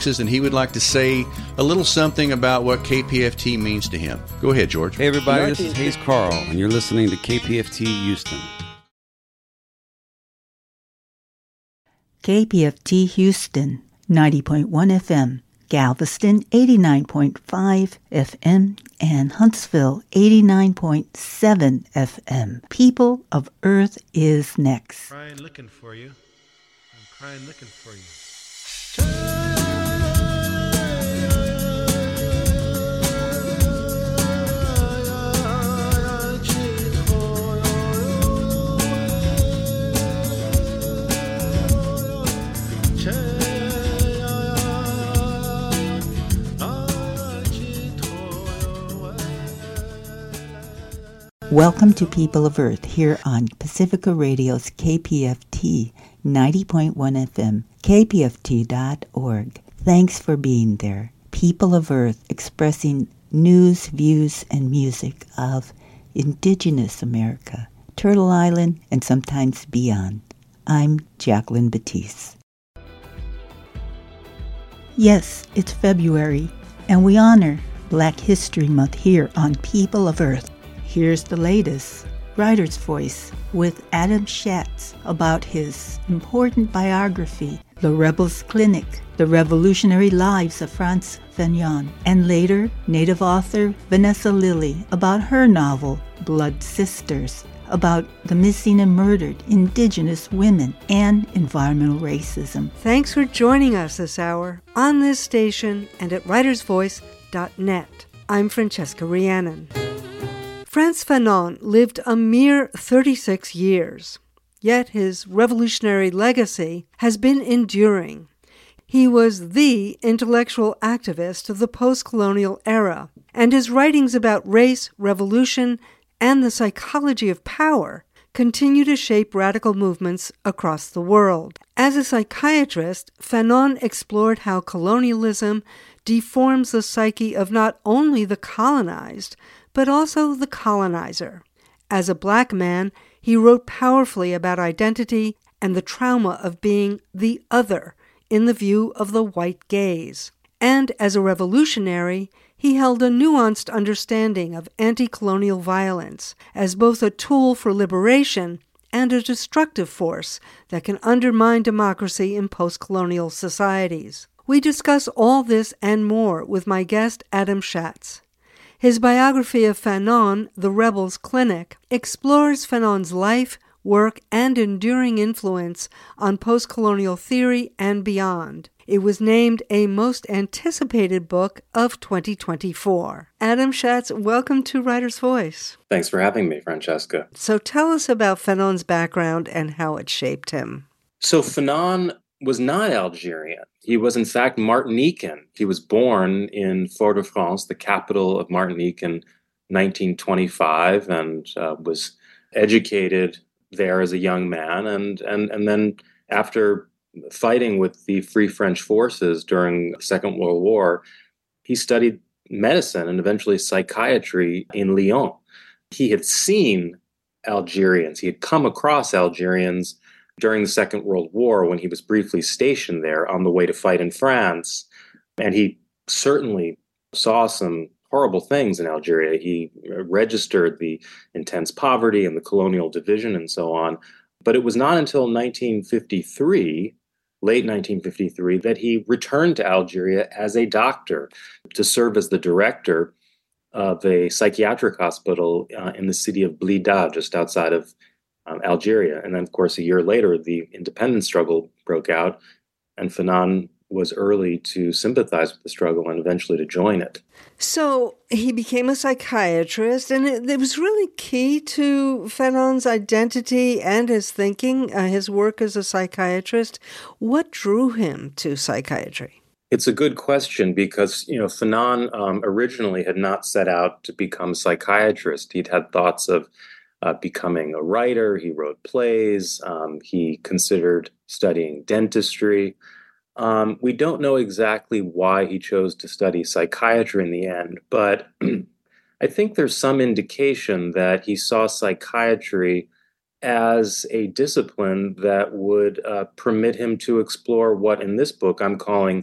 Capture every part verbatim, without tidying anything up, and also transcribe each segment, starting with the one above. Texas, and he would like to say a little something about what K P F T means to him. Go ahead, George. Hey, everybody. This is Hayes Carl, and you're listening to K P F T Houston. K P F T Houston, ninety point one F M, Galveston, eighty-nine point five F M, and Huntsville, eighty-nine point seven F M. People of Earth is next. Crying looking for you. I'm crying looking for you. Welcome to People of Earth here on Pacifica Radio's K P F T ninety point one F M, K P F T dot org. Thanks for being there. People of Earth, expressing news, views, and music of Indigenous America, Turtle Island, and sometimes beyond. I'm Jacqueline Batiste. Yes, it's February, and we honor Black History Month here on People of Earth. Here's the latest, Writer's Voice, with Adam Shatz about his important biography, The Rebel's Clinic, The Revolutionary Lives of Frantz Fanon, and later, Native author Vanessa Lilly about her novel, Blood Sisters, about the missing and murdered Indigenous women and environmental racism. Thanks for joining us this hour on this station and at writers voice dot net. I'm Francesca Rheannon. Frantz Fanon lived a mere thirty-six years, yet his revolutionary legacy has been enduring. He was the intellectual activist of the post-colonial era, and his writings about race, revolution, and the psychology of power continue to shape radical movements across the world. As a psychiatrist, Fanon explored how colonialism deforms the psyche of not only the colonized, but also the colonizer. As a Black man, he wrote powerfully about identity and the trauma of being the other in the view of the white gaze. And as a revolutionary, he held a nuanced understanding of anti-colonial violence as both a tool for liberation and a destructive force that can undermine democracy in post-colonial societies. We discuss all this and more with my guest, Adam Shatz. His biography of Fanon, The Rebel's Clinic, explores Fanon's life, work, and enduring influence on post-colonial theory and beyond. It was named a most anticipated book of twenty twenty-four. Adam Shatz, welcome to Writer's Voice. Thanks for having me, Francesca. So tell us about Fanon's background and how it shaped him. So Fanon was not Algerian. He was, in fact, Martinican. He was born in Fort-de-France, the capital of Martinique, in nineteen twenty-five, and uh, was educated there as a young man. And, and, and then after fighting with the Free French forces during the Second World War, he studied medicine and eventually psychiatry in Lyon. He had seen Algerians. He had come across Algerians during the Second World War, when he was briefly stationed there on the way to fight in France. And he certainly saw some horrible things in Algeria. He registered the intense poverty and the colonial division and so on. But it was not until nineteen fifty-three, late nineteen fifty-three, that he returned to Algeria as a doctor to serve as the director of a psychiatric hospital uh, in the city of Blida, just outside of Um, Algeria. And then, of course, a year later, the independence struggle broke out, and Fanon was early to sympathize with the struggle and eventually to join it. So he became a psychiatrist, and it, it was really key to Fanon's identity and his thinking, uh, his work as a psychiatrist. What drew him to psychiatry? It's a good question because, you know, Fanon um, originally had not set out to become a psychiatrist. He'd had thoughts of Uh, becoming a writer. He wrote plays. Um, he considered studying dentistry. Um, we don't know exactly why he chose to study psychiatry in the end, but I think there's some indication that he saw psychiatry as a discipline that would uh, permit him to explore what in this book I'm calling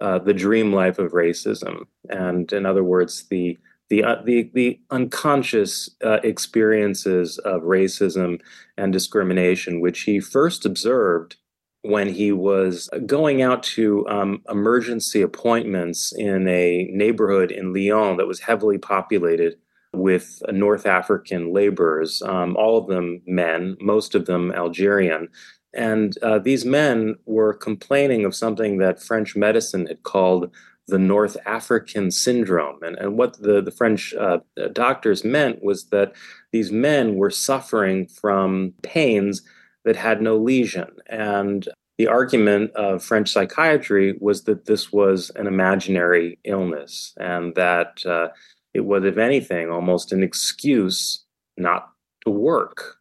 uh, the dream life of racism, and in other words, the the uh, the, the unconscious uh, experiences of racism and discrimination, which he first observed when he was going out to um, emergency appointments in a neighborhood in Lyon that was heavily populated with North African laborers, um, all of them men, most of them Algerian. And uh, these men were complaining of something that French medicine had called the North African syndrome. And, and what the, the French uh, doctors meant was that these men were suffering from pains that had no lesion. And the argument of French psychiatry was that this was an imaginary illness, and that uh, it was, if anything, almost an excuse not to work.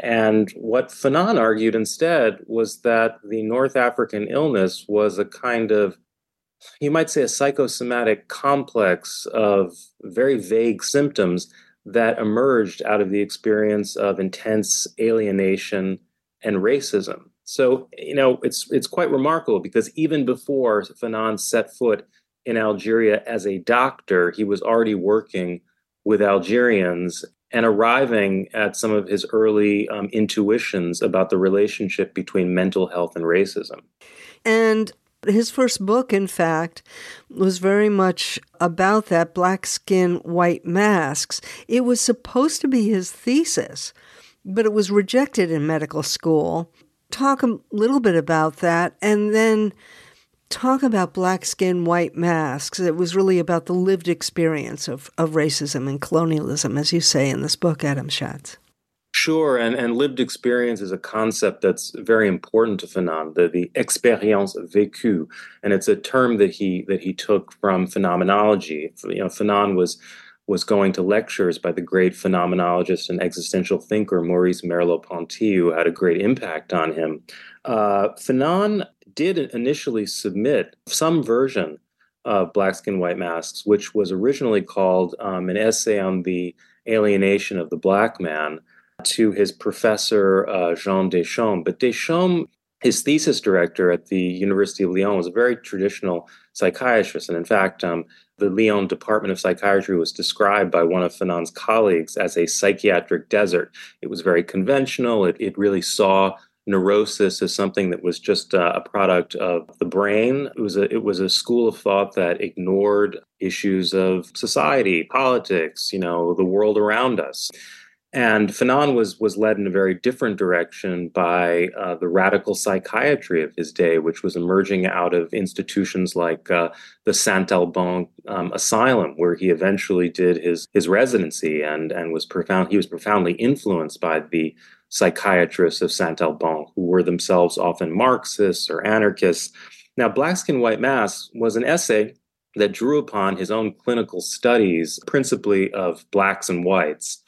And what Fanon argued instead was that the North African illness was a kind of, you might say, a psychosomatic complex of very vague symptoms that emerged out of the experience of intense alienation and racism. So, you know, it's it's quite remarkable, because even before Fanon set foot in Algeria as a doctor, he was already working with Algerians and arriving at some of his early um, intuitions about the relationship between mental health and racism. And his first book, in fact, was very much about that, Black Skin, White Masks. It was supposed to be his thesis, but it was rejected in medical school. Talk a little bit about that, and then talk about Black Skin, White Masks. It was really about the lived experience of, of racism and colonialism, as you say in this book, Adam Shatz. Sure, and, and lived experience is a concept that's very important to Fanon, the, the expérience vécue, and it's a term that he that he took from phenomenology. You know, Fanon was was going to lectures by the great phenomenologist and existential thinker Maurice Merleau-Ponty, who had a great impact on him. Uh, Fanon did initially submit some version of Black Skin, White Masks, which was originally called um, An Essay on the Alienation of the Black Man, to his professor uh, Jean Deschamps. But Deschamps, his thesis director at the University of Lyon, was a very traditional psychiatrist. And in fact, um, the Lyon Department of Psychiatry was described by one of Fanon's colleagues as a psychiatric desert. It was very conventional. It, it really saw neurosis as something that was just uh, a product of the brain. It was a, it was a school of thought that ignored issues of society, politics, you know, the world around us. And Fanon was was led in a very different direction by uh, the radical psychiatry of his day, which was emerging out of institutions like uh, the Saint-Alban um, asylum, where he eventually did his his residency, and and was profound. He was profoundly influenced by the psychiatrists of Saint-Alban, who were themselves often Marxists or anarchists. Now, Black Skin, White Masks was an essay that drew upon his own clinical studies, principally of blacks and whites.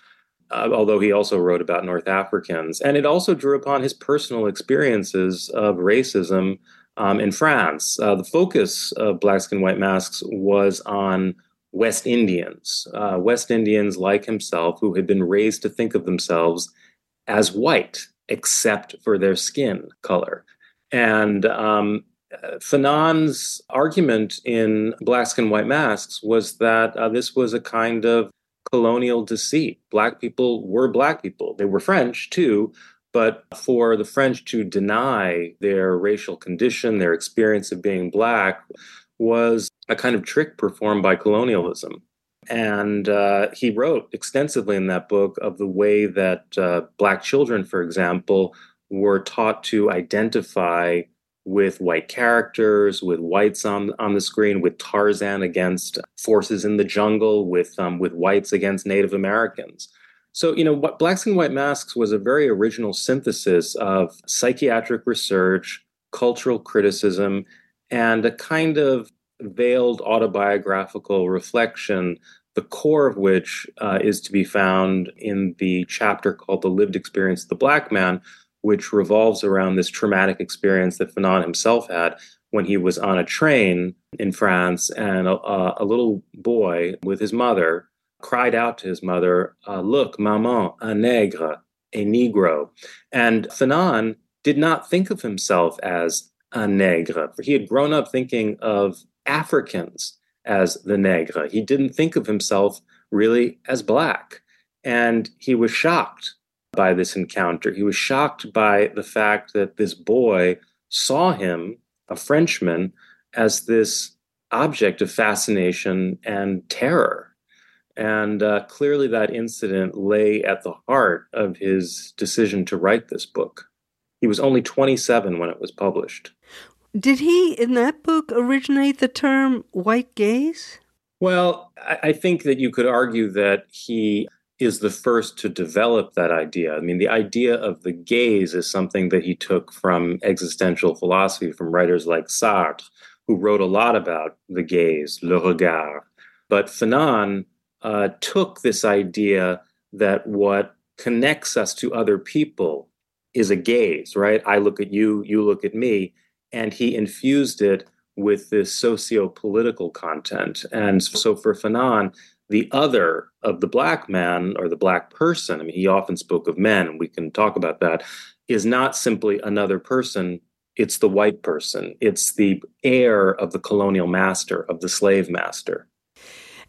Uh, although he also wrote about North Africans. And it also drew upon his personal experiences of racism um, in France. Uh, the focus of Black Skin, White Masks was on West Indians, uh, West Indians like himself, who had been raised to think of themselves as white, except for their skin color. And um, Fanon's argument in Black Skin, White Masks was that uh, this was a kind of colonial deceit. Black people were Black people. They were French too, but for the French to deny their racial condition, their experience of being Black, was a kind of trick performed by colonialism. And uh, he wrote extensively in that book of the way that uh, Black children, for example, were taught to identify with white characters, with whites on, on the screen, with Tarzan against forces in the jungle, with um, with whites against Native Americans. So, you know, what Black Skin, White Masks was a very original synthesis of psychiatric research, cultural criticism, and a kind of veiled autobiographical reflection, the core of which uh, is to be found in the chapter called The Lived Experience of the Black Man, which revolves around this traumatic experience that Fanon himself had when he was on a train in France, and a, a little boy with his mother cried out to his mother, uh, "Look, maman, un nègre, a negro." And Fanon did not think of himself as un nègre. He had grown up thinking of Africans as the Negre. He didn't think of himself really as Black. And he was shocked by this encounter. He was shocked by the fact that this boy saw him, a Frenchman, as this object of fascination and terror. And uh, clearly that incident lay at the heart of his decision to write this book. He was only twenty-seven when it was published. Did he, in that book, originate the term white gaze? Well, I, I think that you could argue that he is the first to develop that idea. I mean, the idea of the gaze is something that he took from existential philosophy, from writers like Sartre, who wrote a lot about the gaze, le regard. But Fanon uh, took this idea that what connects us to other people is a gaze, right? I look at you, you look at me. And he infused it with this socio-political content. And so for Fanon, the other of the Black man or the Black person, I mean, he often spoke of men, and we can talk about that, is not simply another person. It's the white person. It's the heir of the colonial master, of the slave master.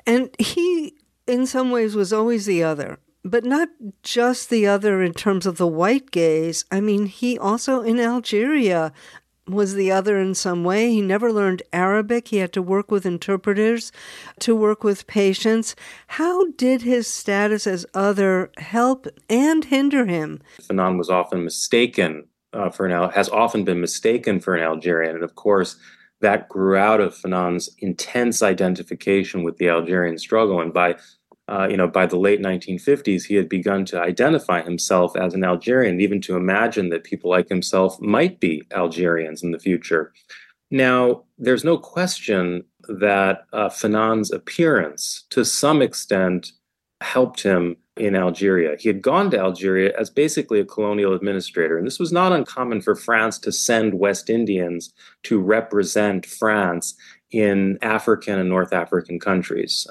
And he, in some ways, was always the other. But not just the other in terms of the white gaze. I mean, he also in Algeria was the other in some way. He never learned Arabic. He had to work with interpreters, to work with patients. How did his status as other help and hinder him? Fanon was often mistaken uh, for an Al- has often been mistaken for an Algerian. And of course, that grew out of Fanon's intense identification with the Algerian struggle. And by Uh, you know, by the late nineteen fifties, he had begun to identify himself as an Algerian, even to imagine that people like himself might be Algerians in the future. Now, there's no question that uh, Fanon's appearance, to some extent, helped him in Algeria. He had gone to Algeria as basically a colonial administrator, and this was not uncommon for France to send West Indians to represent France in African and North African countries.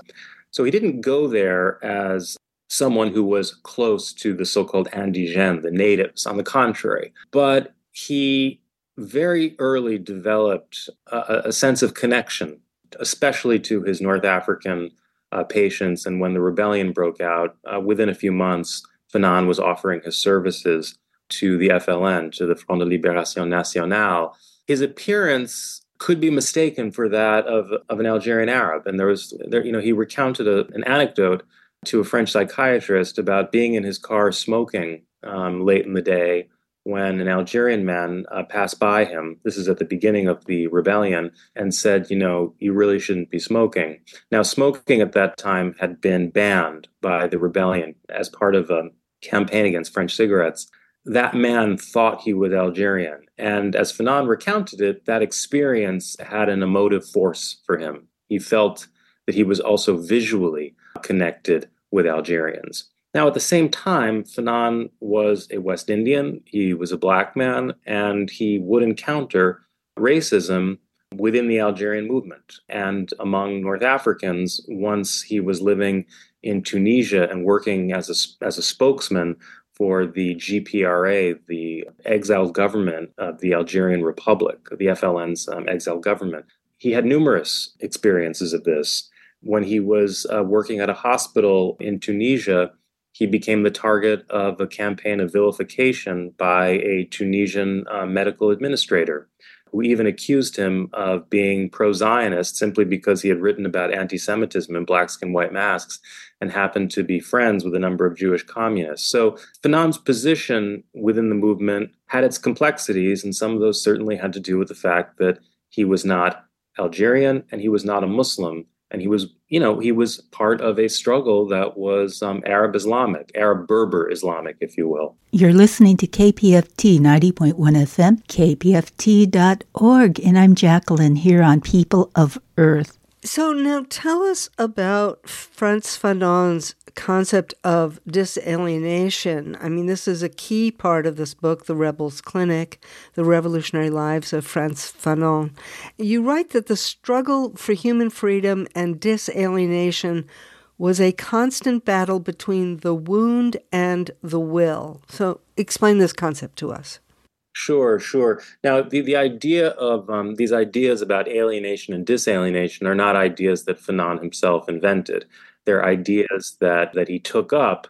So he didn't go there as someone who was close to the so-called indigènes, the natives, on the contrary. But he very early developed a, a sense of connection, especially to his North African uh, patients. And when the rebellion broke out, uh, within a few months, Fanon was offering his services to the F L N, to the Front de Libération Nationale. His appearance could be mistaken for that of, of an Algerian Arab. And there was, there, you know, he recounted a, an anecdote to a French psychiatrist about being in his car smoking um, late in the day when an Algerian man uh, passed by him. This is at the beginning of the rebellion, and said, you know, you really shouldn't be smoking. Now, smoking at that time had been banned by the rebellion as part of a campaign against French cigarettes. That man thought he was Algerian. And as Fanon recounted it, that experience had an emotive force for him. He felt that he was also visually connected with Algerians. Now, at the same time, Fanon was a West Indian, he was a Black man, and he would encounter racism within the Algerian movement and among North Africans once he was living in Tunisia and working as a, as a spokesman for the G P R A, the exiled government of the Algerian Republic, the F L N's um, exiled government. He had numerous experiences of this. When he was uh, working at a hospital in Tunisia, he became the target of a campaign of vilification by a Tunisian uh, medical administrator, who even accused him of being pro-Zionist simply because he had written about anti-Semitism in Black Skin, White Masks, and happened to be friends with a number of Jewish communists. So Fanon's position within the movement had its complexities, and some of those certainly had to do with the fact that he was not Algerian and he was not a Muslim, and he was, you know, he was part of a struggle that was um, Arab-Islamic, Arab-Berber Islamic, if you will. You're listening to K P F T ninety point one F M, K P F T dot org, and I'm Jacqueline here on People of Earth. So now tell us about Frantz Fanon's concept of disalienation. I mean, this is a key part of this book, The Rebel's Clinic, The Revolutionary Lives of Frantz Fanon. You write that the struggle for human freedom and disalienation was a constant battle between the wound and the will. So explain this concept to us. Sure, sure. Now, the, the idea of um, these ideas about alienation and disalienation are not ideas that Fanon himself invented. They're ideas that, that he took up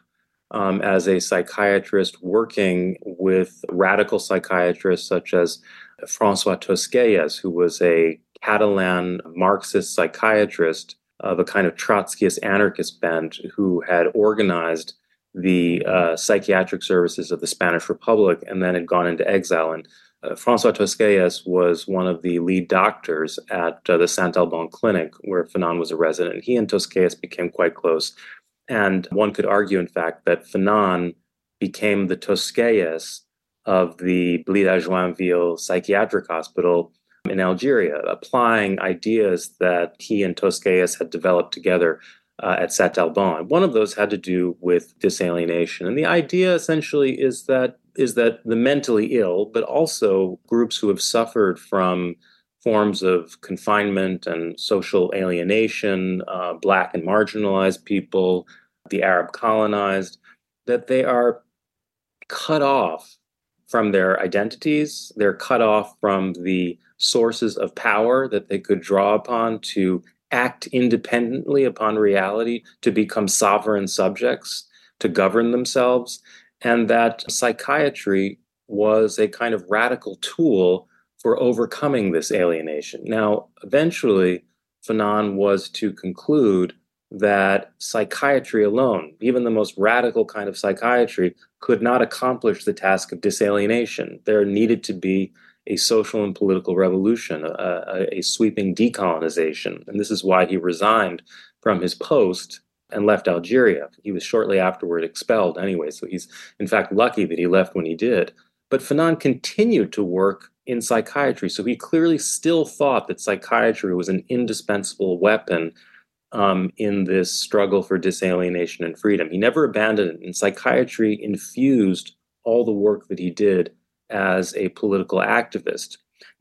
um, as a psychiatrist working with radical psychiatrists such as François Tosquelles, who was a Catalan Marxist psychiatrist of a kind of Trotskyist anarchist bent who had organized the uh, psychiatric services of the Spanish Republic, and then had gone into exile. And uh, François Tosquelles was one of the lead doctors at uh, the Saint-Alban clinic, where Fanon was a resident. He and Tosquelles became quite close. And one could argue, in fact, that Fanon became the Tosquelles of the Blida-Joinville psychiatric hospital in Algeria, applying ideas that he and Tosquelles had developed together Uh, at Saint-Alban. One of those had to do with disalienation. And the idea essentially is that is that the mentally ill, but also groups who have suffered from forms of confinement and social alienation, uh, Black and marginalized people, the Arab colonized, that they are cut off from their identities. They're cut off from the sources of power that they could draw upon to act independently upon reality, to become sovereign subjects, to govern themselves, and that psychiatry was a kind of radical tool for overcoming this alienation. Now, eventually, Fanon was to conclude that psychiatry alone, even the most radical kind of psychiatry, could not accomplish the task of disalienation. There needed to be a social and political revolution, a, a sweeping decolonization. And this is why he resigned from his post and left Algeria. He was shortly afterward expelled anyway, so he's in fact lucky that he left when he did. But Fanon continued to work in psychiatry, so he clearly still thought that psychiatry was an indispensable weapon um, in this struggle for disalienation and freedom. He never abandoned it, and psychiatry infused all the work that he did as a political activist.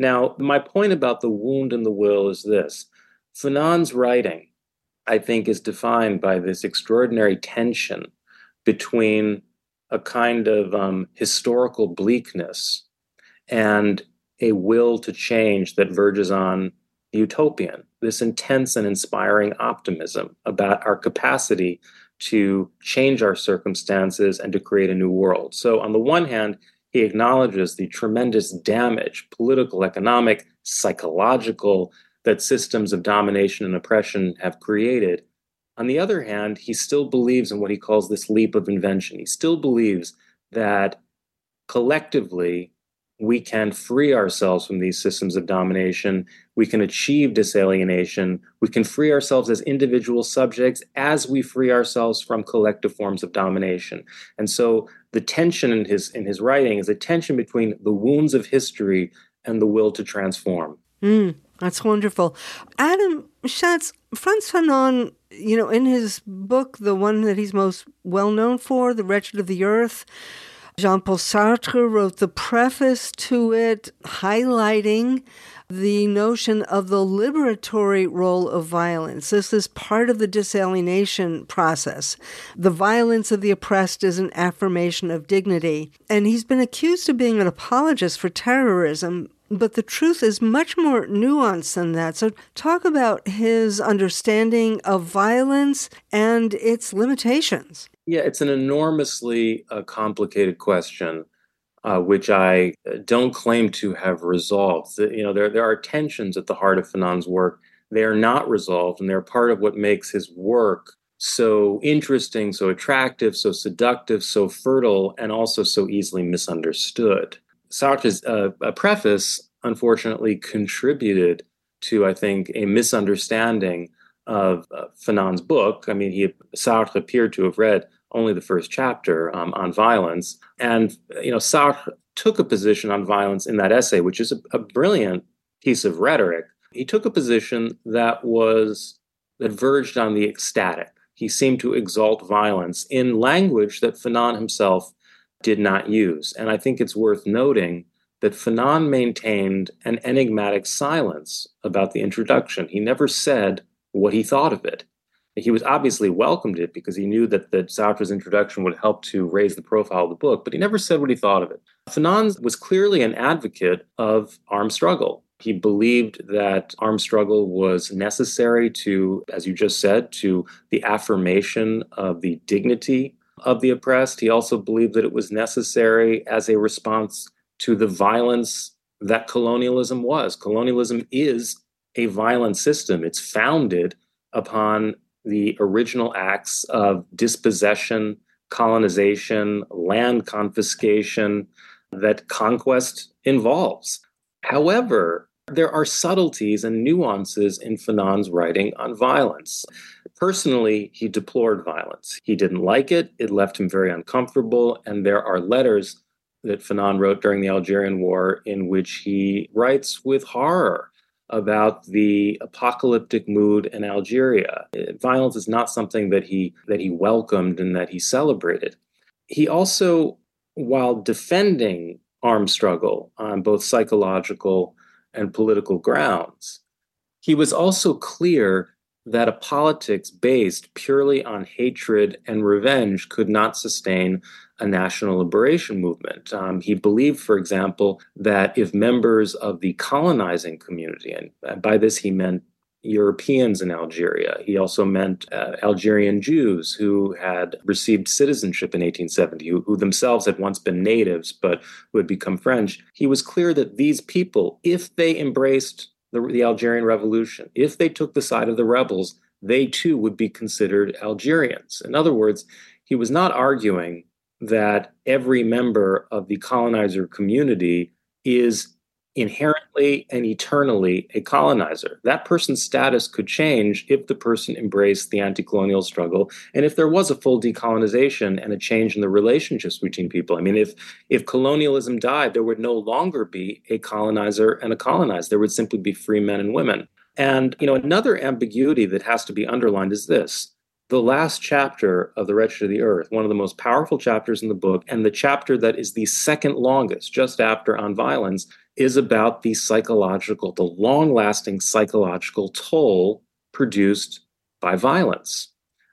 Now, my point about the wound and the will is this. Fanon's writing, I think, is defined by this extraordinary tension between a kind of um, historical bleakness and a will to change that verges on utopian, this intense and inspiring optimism about our capacity to change our circumstances and to create a new world. So on the one hand, he acknowledges the tremendous damage, political, economic, psychological, that systems of domination and oppression have created. On the other hand, he still believes in what he calls this leap of invention. He still believes that collectively we can free ourselves from these systems of domination. We can achieve disalienation. We can free ourselves as individual subjects as we free ourselves from collective forms of domination. And so the tension in his in his writing is a tension between the wounds of history and the will to transform. Mm, that's wonderful. Adam Shatz, Frantz Fanon, you know, in his book, the one that he's most well known for, The Wretched of the Earth, Jean-Paul Sartre wrote the preface to it, highlighting the notion of the liberatory role of violence. This is part of the disalienation process. The violence of the oppressed is an affirmation of dignity. And he's been accused of being an apologist for terrorism, but the truth is much more nuanced than that. So talk about his understanding of violence and its limitations. Yeah, it's an enormously uh, complicated question, uh, which I don't claim to have resolved. You know, there there are tensions at the heart of Fanon's work. They are not resolved, and they're part of what makes his work so interesting, so attractive, so seductive, so fertile, and also so easily misunderstood. Sartre's uh, a preface, unfortunately, contributed to, I think, a misunderstanding of uh, Fanon's book. I mean, he Sartre appeared to have read only the first chapter um, on violence. And, you know, Sartre took a position on violence in that essay, which is a, a brilliant piece of rhetoric. He took a position that was, that verged on the ecstatic. He seemed to exalt violence in language that Fanon himself did not use. And I think it's worth noting that Fanon maintained an enigmatic silence about the introduction. He never said what he thought of it. He was obviously welcomed it because he knew that, that Sartre's introduction would help to raise the profile of the book, but he never said what he thought of it. Fanon was clearly an advocate of armed struggle. He believed that armed struggle was necessary to, as you just said, to the affirmation of the dignity of the oppressed. He also believed that it was necessary as a response to the violence that colonialism was. Colonialism is a violent system. It's founded upon the original acts of dispossession, colonization, land confiscation that conquest involves. However, there are subtleties and nuances in Fanon's writing on violence. Personally, he deplored violence. He didn't like it. It left him very uncomfortable. And there are letters that Fanon wrote during the Algerian War in which he writes with horror about the apocalyptic mood in Algeria. Violence is not something that he that he welcomed and that he celebrated. He also, while defending armed struggle on both psychological and political grounds, he was also clear that a politics based purely on hatred and revenge could not sustain a national liberation movement. Um, he believed, for example, that if members of the colonizing community, and by this he meant Europeans in Algeria, he also meant uh, Algerian Jews who had received citizenship in eighteen seventy, who, who themselves had once been natives, but who had become French, he was clear that these people, if they embraced the, the Algerian Revolution, if they took the side of the rebels, they too would be considered Algerians. In other words, he was not arguing that every member of the colonizer community is inherently and eternally a colonizer. That person's status could change if the person embraced the anti-colonial struggle and if there was a full decolonization and a change in the relationships between people. I mean, if if colonialism died, there would no longer be a colonizer and a colonized. There would simply be free men and women. And, you know, another ambiguity that has to be underlined is this. The last chapter of The Wretched of the Earth, one of the most powerful chapters in the book, and the chapter that is the second longest, just after On Violence, is about the psychological, the long-lasting psychological toll produced by violence.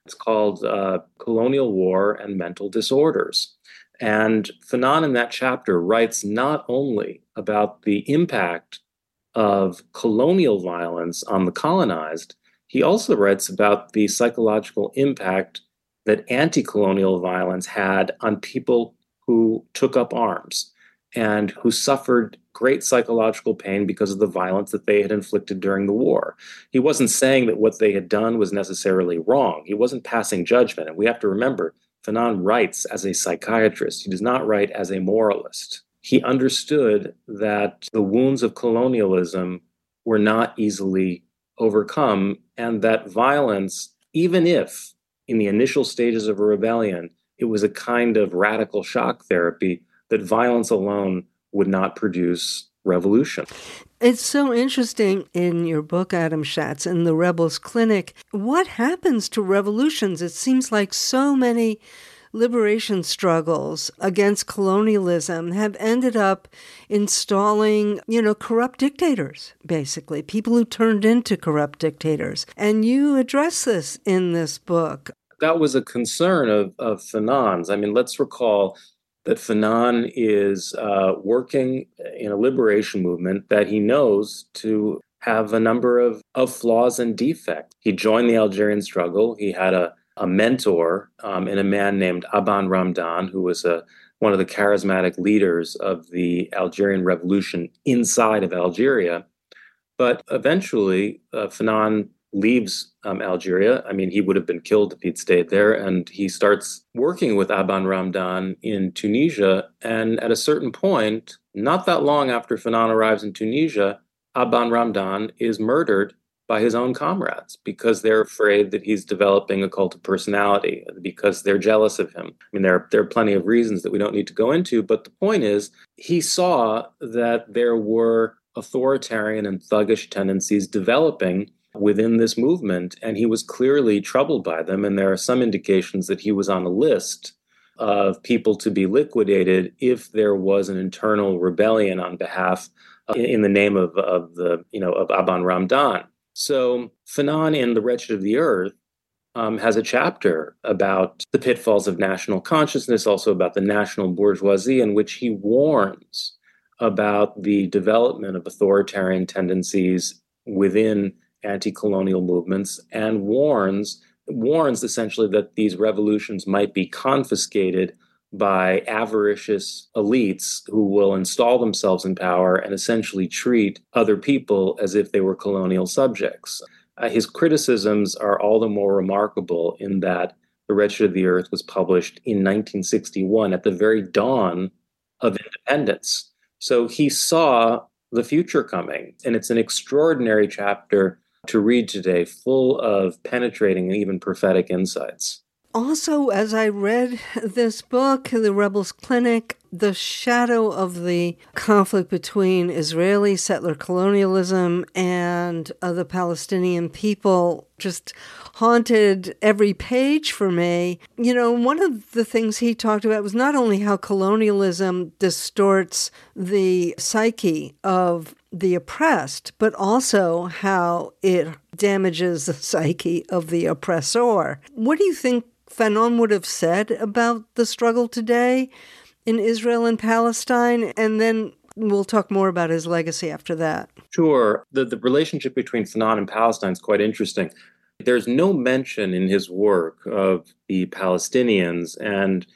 It's called uh, Colonial War and Mental Disorders. And Fanon in that chapter writes not only about the impact of colonial violence on the colonized, he also writes about the psychological impact that anti-colonial violence had on people who took up arms and who suffered great psychological pain because of the violence that they had inflicted during the war. He wasn't saying that what they had done was necessarily wrong. He wasn't passing judgment. And we have to remember, Fanon writes as a psychiatrist. He does not write as a moralist. He understood that the wounds of colonialism were not easily overcome, and that violence, even if in the initial stages of a rebellion, it was a kind of radical shock therapy, that violence alone would not produce revolution. It's so interesting in your book, Adam Shatz, in The Rebel's Clinic, what happens to revolutions? It seems like so many liberation struggles against colonialism have ended up installing, you know, corrupt dictators, basically, people who turned into corrupt dictators. And you address this in this book. That was a concern of, of Fanon's. I mean, let's recall that Fanon is uh, working in a liberation movement that he knows to have a number of, of flaws and defects. He joined the Algerian struggle. He had a a mentor um, in a man named Abane Ramdane, who was a, one of the charismatic leaders of the Algerian Revolution inside of Algeria. But eventually, uh, Fanon leaves um, Algeria. I mean, he would have been killed if he'd stayed there. And he starts working with Abane Ramdane in Tunisia. And at a certain point, not that long after Fanon arrives in Tunisia, Abane Ramdane is murdered by his own comrades because they're afraid that he's developing a cult of personality, because they're jealous of him. I mean, there, there are plenty of reasons that we don't need to go into, but the point is he saw that there were authoritarian and thuggish tendencies developing within this movement, and he was clearly troubled by them, and there are some indications that he was on a list of people to be liquidated if there was an internal rebellion on behalf, uh, in the name of, of the, you know, of Abane Ramdane. So Fanon in The Wretched of the Earth um, has a chapter about the pitfalls of national consciousness, also about the national bourgeoisie, in which he warns about the development of authoritarian tendencies within anti-colonial movements, and warns warns essentially that these revolutions might be confiscated by avaricious elites who will install themselves in power and essentially treat other people as if they were colonial subjects. Uh, his criticisms are all the more remarkable in that The Wretched of the Earth was published in nineteen sixty-one at the very dawn of independence. So he saw the future coming, and it's an extraordinary chapter to read today, full of penetrating and even prophetic insights. Also, as I read this book, The Rebel's Clinic, the shadow of the conflict between Israeli settler colonialism and uh, the Palestinian people just haunted every page for me. You know, one of the things he talked about was not only how colonialism distorts the psyche of the oppressed, but also how it damages the psyche of the oppressor. What do you think Fanon would have said about the struggle today in Israel and Palestine? And then we'll talk more about his legacy after that. Sure. The, the relationship between Fanon and Palestine is quite interesting. There's no mention in his work of the Palestinians, and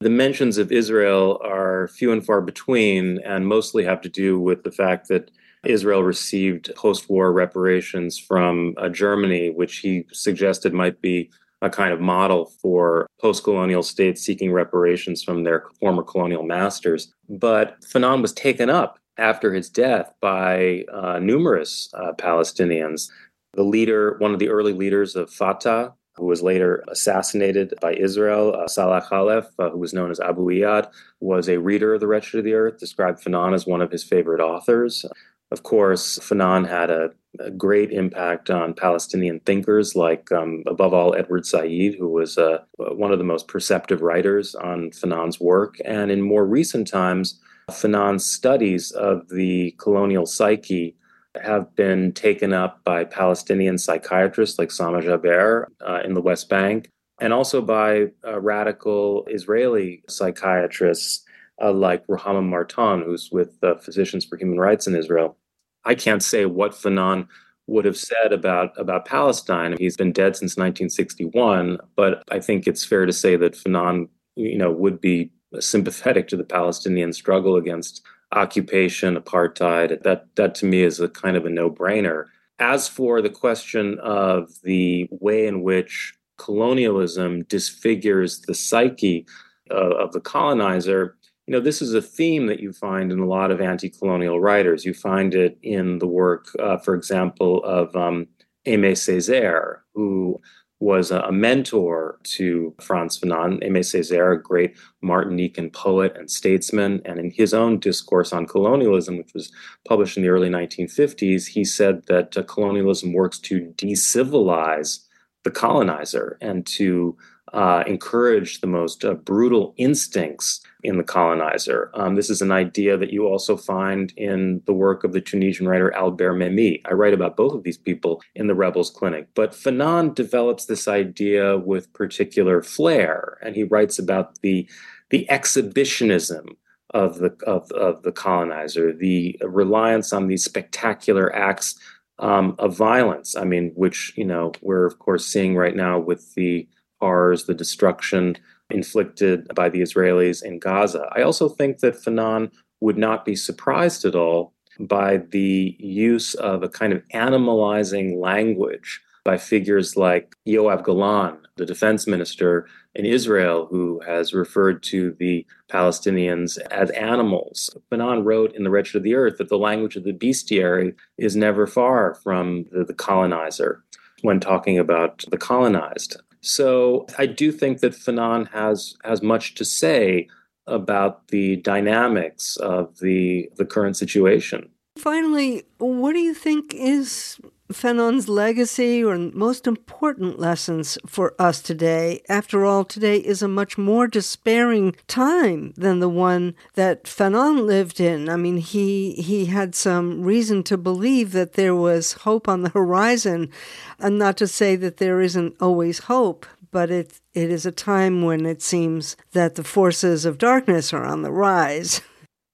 the mentions of Israel are few and far between, and mostly have to do with the fact that Israel received post-war reparations from uh, Germany, which he suggested might be a kind of model for post-colonial states seeking reparations from their former colonial masters. But Fanon was taken up after his death by uh, numerous uh, Palestinians. The leader, one of the early leaders of Fatah, who was later assassinated by Israel, uh, Salah Khalaf, uh, who was known as Abu Iyad, was a reader of The Wretched of the Earth, described Fanon as one of his favorite authors. Of course, Fanon had a, a great impact on Palestinian thinkers, like, um, above all, Edward Said, who was uh, one of the most perceptive writers on Fanon's work. And in more recent times, Fanon's studies of the colonial psyche have been taken up by Palestinian psychiatrists like Sama Jaber uh, in the West Bank, and also by uh, radical Israeli psychiatrists uh, like Ruhama Marton, who's with uh, Physicians for Human Rights in Israel. I can't say what Fanon would have said about, about Palestine. He's been dead since nineteen sixty-one, but I think it's fair to say that Fanon, you know, would be sympathetic to the Palestinian struggle against occupation, apartheid. That, that to me is a kind of a no-brainer. As for the question of the way in which colonialism disfigures the psyche uh, of the colonizer, you know, this is a theme that you find in a lot of anti-colonial writers. You find it in the work, uh, for example, of um, Aimé Césaire, who was a mentor to Frantz Fanon. Aimé Césaire, a great Martinican poet and statesman, and in his own discourse on colonialism, which was published in the early nineteen fifties, he said that uh, colonialism works to decivilize the colonizer and to uh, encourage the most uh, brutal instincts in the colonizer. Um, this is an idea that you also find in the work of the Tunisian writer Albert Memmi. I write about both of these people in The Rebel's Clinic. But Fanon develops this idea with particular flair, and he writes about the, the exhibitionism of the, of, of the colonizer, the reliance on these spectacular acts um, of violence, I mean, which, you know, we're, of course, seeing right now with the horrors, the destruction inflicted by the Israelis in Gaza. I also think that Fanon would not be surprised at all by the use of a kind of animalizing language by figures like Yoav Galan, the defense minister in Israel, who has referred to the Palestinians as animals. Fanon wrote in The Wretched of the Earth that the language of the bestiary is never far from the, the colonizer when talking about the colonized. So I do think that Fanon has has much to say about the dynamics of the the current situation. Finally, what do you think is Fanon's legacy or most important lessons for us today. After all, today is a much more despairing time than the one that Fanon lived in. I mean, he he had some reason to believe that there was hope on the horizon, and not to say that there isn't always hope, but it it is a time when it seems that the forces of darkness are on the rise.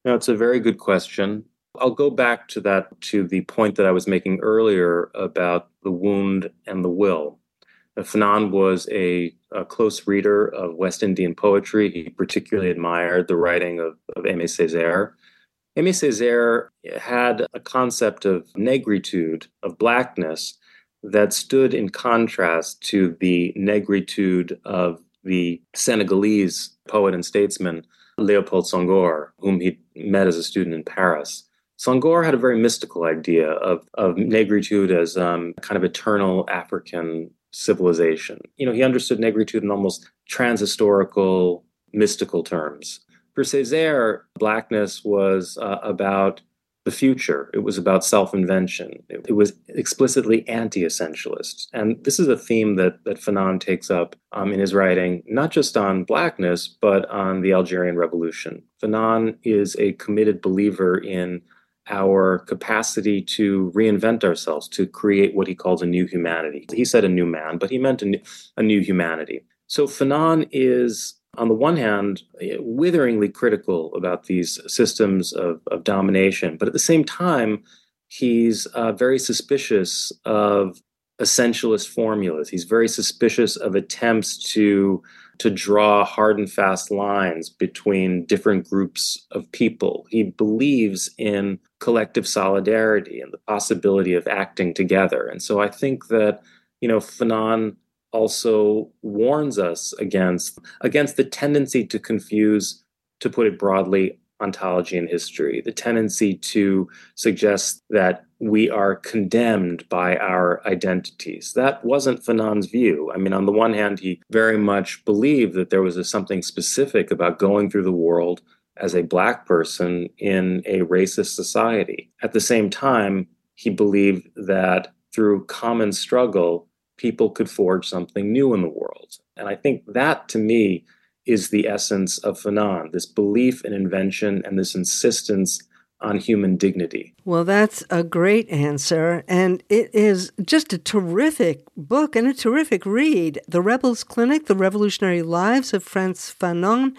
No, it's a very good question. I'll go back to that, to the point that I was making earlier about the wound and the will. Fanon was a, a close reader of West Indian poetry. He particularly admired the writing of, of Aimé Césaire. Aimé Césaire had a concept of negritude, of blackness, that stood in contrast to the negritude of the Senegalese poet and statesman, Léopold Senghor, whom he met as a student in Paris. Senghor had a very mystical idea of, of negritude as um, kind of eternal African civilization. You know, he understood negritude in almost transhistorical, mystical terms. For Césaire, blackness was uh, about the future. It was about self-invention. It, it was explicitly anti-essentialist. And this is a theme that, that Fanon takes up um, in his writing, not just on blackness, but on the Algerian Revolution. Fanon is a committed believer in our capacity to reinvent ourselves, to create what he calls a new humanity. He said a new man, but he meant a new, a new humanity. So Fanon is, on the one hand, witheringly critical about these systems of, of domination, but at the same time, he's uh, very suspicious of essentialist formulas. He's very suspicious of attempts to, to draw hard and fast lines between different groups of people. He believes in collective solidarity and the possibility of acting together. And so I think that, you know, Fanon also warns us against against the tendency to confuse, to put it broadly, ontology and history, the tendency to suggest that we are condemned by our identities. That wasn't Fanon's view. I mean, on the one hand, he very much believed that there was a, something specific about going through the world as a Black person in a racist society. At the same time, he believed that through common struggle, people could forge something new in the world. And I think that, to me, is the essence of Fanon, this belief in invention and this insistence on human dignity. Well, that's a great answer. And it is just a terrific book and a terrific read. The Rebel's Clinic, The Revolutionary Lives of Frantz Fanon.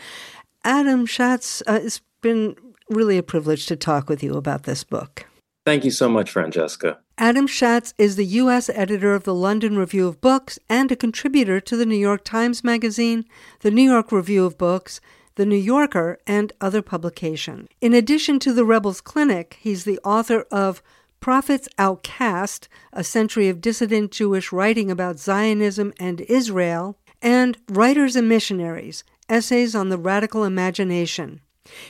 Adam Shatz, uh, it's been really a privilege to talk with you about this book. Thank you so much, Francesca. Adam Shatz is the U S editor of the London Review of Books and a contributor to the New York Times Magazine, the New York Review of Books, the New Yorker, and other publications. In addition to The Rebel's Clinic, he's the author of Prophets Outcast, A Century of Dissident Jewish Writing About Zionism and Israel, and Writers and Missionaries, Essays on the Radical Imagination.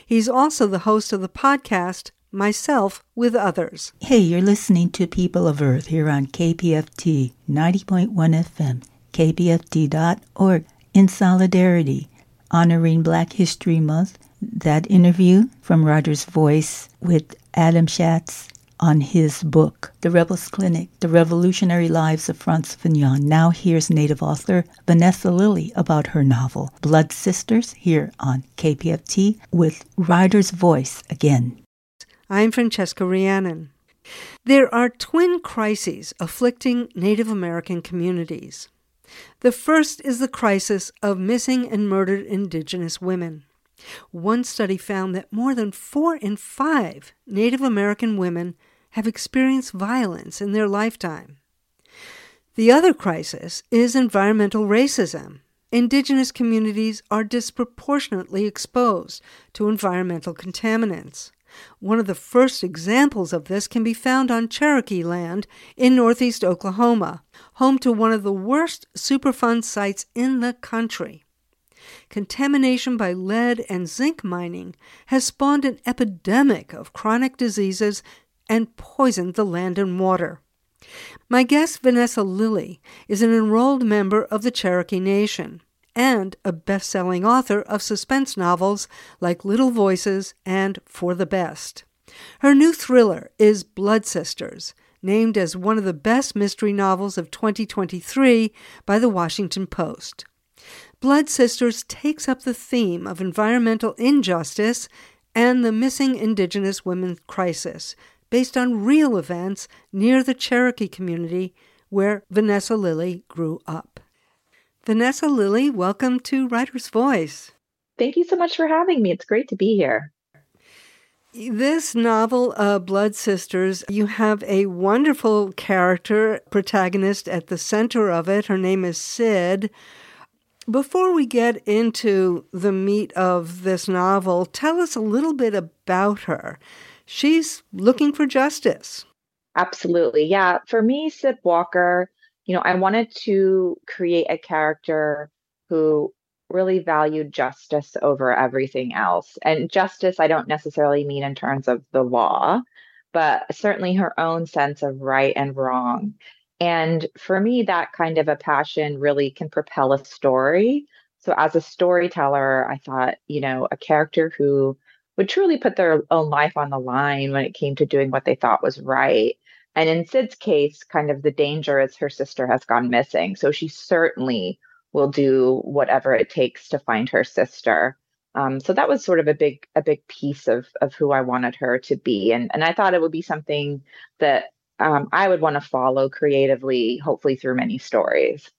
He's also the host of the podcast Myself with Others. Hey, you're listening to People of Earth here on K P F T ninety point one F M, K P F T dot org, in solidarity, honoring Black History Month. That interview from Writer's Voice with Adam Shatz on his book, The Rebel's Clinic, The Revolutionary Lives of Frantz Fanon. Now here's native author Vanessa Lilly about her novel, Blood Sisters, here on K P F T with Writer's Voice again. I'm Francesca Rhiannon. There are twin crises afflicting Native American communities. The first is the crisis of missing and murdered Indigenous women. One study found that more than four in five Native American women have experienced violence in their lifetime. The other crisis is environmental racism. Indigenous communities are disproportionately exposed to environmental contaminants. One of the first examples of this can be found on Cherokee land in northeast Oklahoma, home to one of the worst Superfund sites in the country. Contamination by lead and zinc mining has spawned an epidemic of chronic diseases and poisoned the land and water. My guest, Vanessa Lilly, is an enrolled member of the Cherokee Nation and a best-selling author of suspense novels like Little Voices and For the Best. Her new thriller is Blood Sisters, named as one of the best mystery novels of twenty twenty-three by The Washington Post. Blood Sisters takes up the theme of environmental injustice and the missing Indigenous women crisis, based on real events near the Cherokee community where Vanessa Lilly grew up. Vanessa Lilly, welcome to Writer's Voice. Thank you so much for having me. It's great to be here. This novel, uh, Blood Sisters, you have a wonderful character, protagonist at the center of it. Her name is Sid. Before we get into the meat of this novel, tell us a little bit about her. She's looking for justice. Absolutely. Yeah. For me, Sid Walker, you know, I wanted to create a character who really valued justice over everything else. And justice, I don't necessarily mean in terms of the law, but certainly her own sense of right and wrong. And for me, that kind of a passion really can propel a story. So as a storyteller, I thought, you know, a character who would truly put their own life on the line when it came to doing what they thought was right. And in Sid's case, kind of the danger is her sister has gone missing. So she certainly will do whatever it takes to find her sister. Um, so that was sort of a big, a big piece of of who I wanted her to be. And, and I thought it would be something that um, I would want to follow creatively, hopefully through many stories.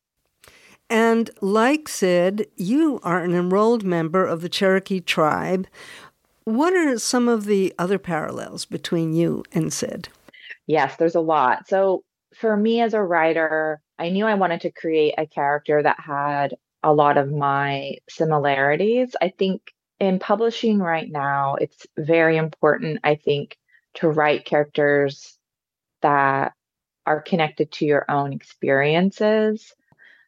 And like Sid, you are an enrolled member of the Cherokee tribe. What are some of the other parallels between you and Sid? Yes, there's a lot. So for me as a writer, I knew I wanted to create a character that had a lot of my similarities. I think in publishing right now, it's very important, I think, to write characters that are connected to your own experiences.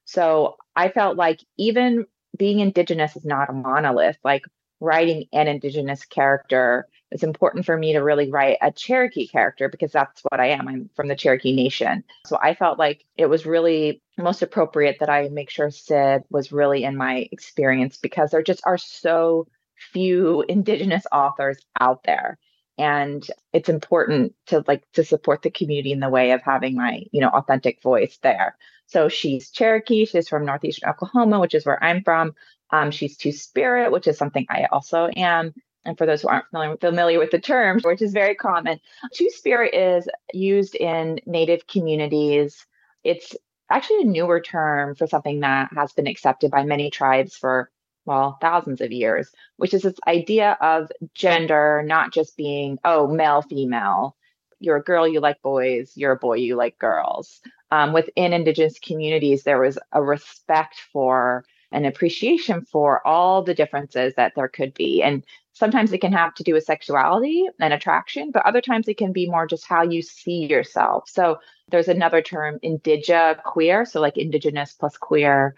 So I felt like even being Indigenous is not a monolith. Like, writing an Indigenous character, it's important for me to really write a Cherokee character because that's what I am. I'm from the Cherokee Nation. So I felt like it was really most appropriate that I make sure Sid was really in my experience because there just are so few Indigenous authors out there. And it's important to like to support the community in the way of having my, you know, authentic voice there. So she's Cherokee. She's from northeastern Oklahoma, which is where I'm from. Um, she's Two-Spirit, which is something I also am. And for those who aren't familiar, familiar with the term, which is very common, Two-Spirit is used in Native communities. It's actually a newer term for something that has been accepted by many tribes for, well, thousands of years, which is this idea of gender not just being, oh, male, female. You're a girl, you like boys. You're a boy, you like girls. Um, within Indigenous communities, there was a respect for an appreciation for all the differences that there could be. And sometimes it can have to do with sexuality and attraction, but other times it can be more just how you see yourself. So there's another term, Indija queer. So like Indigenous plus queer.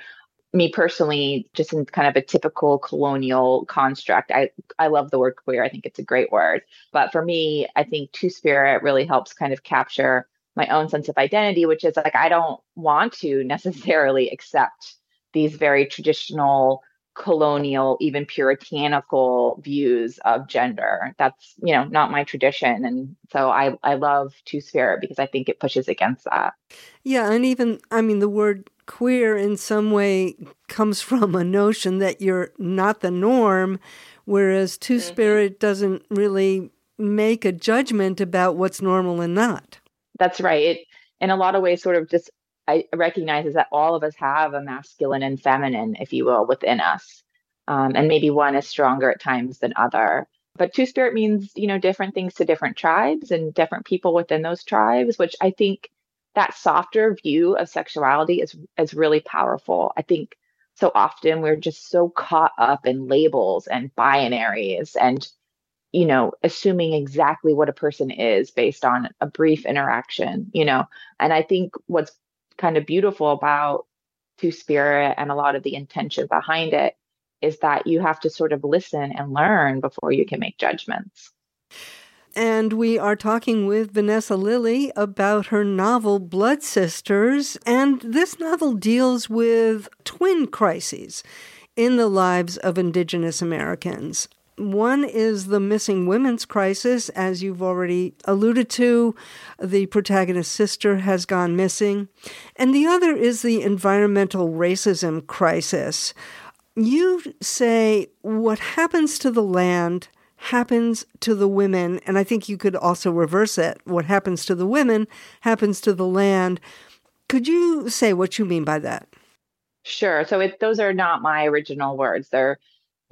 Me personally, just in kind of a typical colonial construct, I, I love the word queer. I think it's a great word. But for me, I think Two-Spirit really helps kind of capture my own sense of identity, which is like, I don't want to necessarily accept these very traditional, colonial, even puritanical views of gender. That's, you know, not my tradition. And so I, I love Two-Spirit because I think it pushes against that. Yeah. And even, I mean, the word queer in some way comes from a notion that you're not the norm, whereas Two-Spirit mm-hmm. doesn't really make a judgment about what's normal and not. That's right. It, in a lot of ways, sort of just I recognize that all of us have a masculine and feminine, if you will, within us. Um, and maybe one is stronger at times than other. But Two-Spirit means, you know, different things to different tribes and different people within those tribes, which I think that softer view of sexuality is, is really powerful. I think so often we're just so caught up in labels and binaries and, you know, assuming exactly what a person is based on a brief interaction, you know. And I think what's kind of beautiful about Two-Spirit and a lot of the intention behind it is that you have to sort of listen and learn before you can make judgments. And we are talking with Vanessa Lilly about her novel Blood Sisters, and this novel deals with twin crises in the lives of Indigenous Americans. One is the missing women's crisis, as you've already alluded to. The protagonist's sister has gone missing. And the other is the environmental racism crisis. You say what happens to the land happens to the women, and I think you could also reverse it. What happens to the women happens to the land. Could you say what you mean by that? Sure. So it, those are not my original words. They're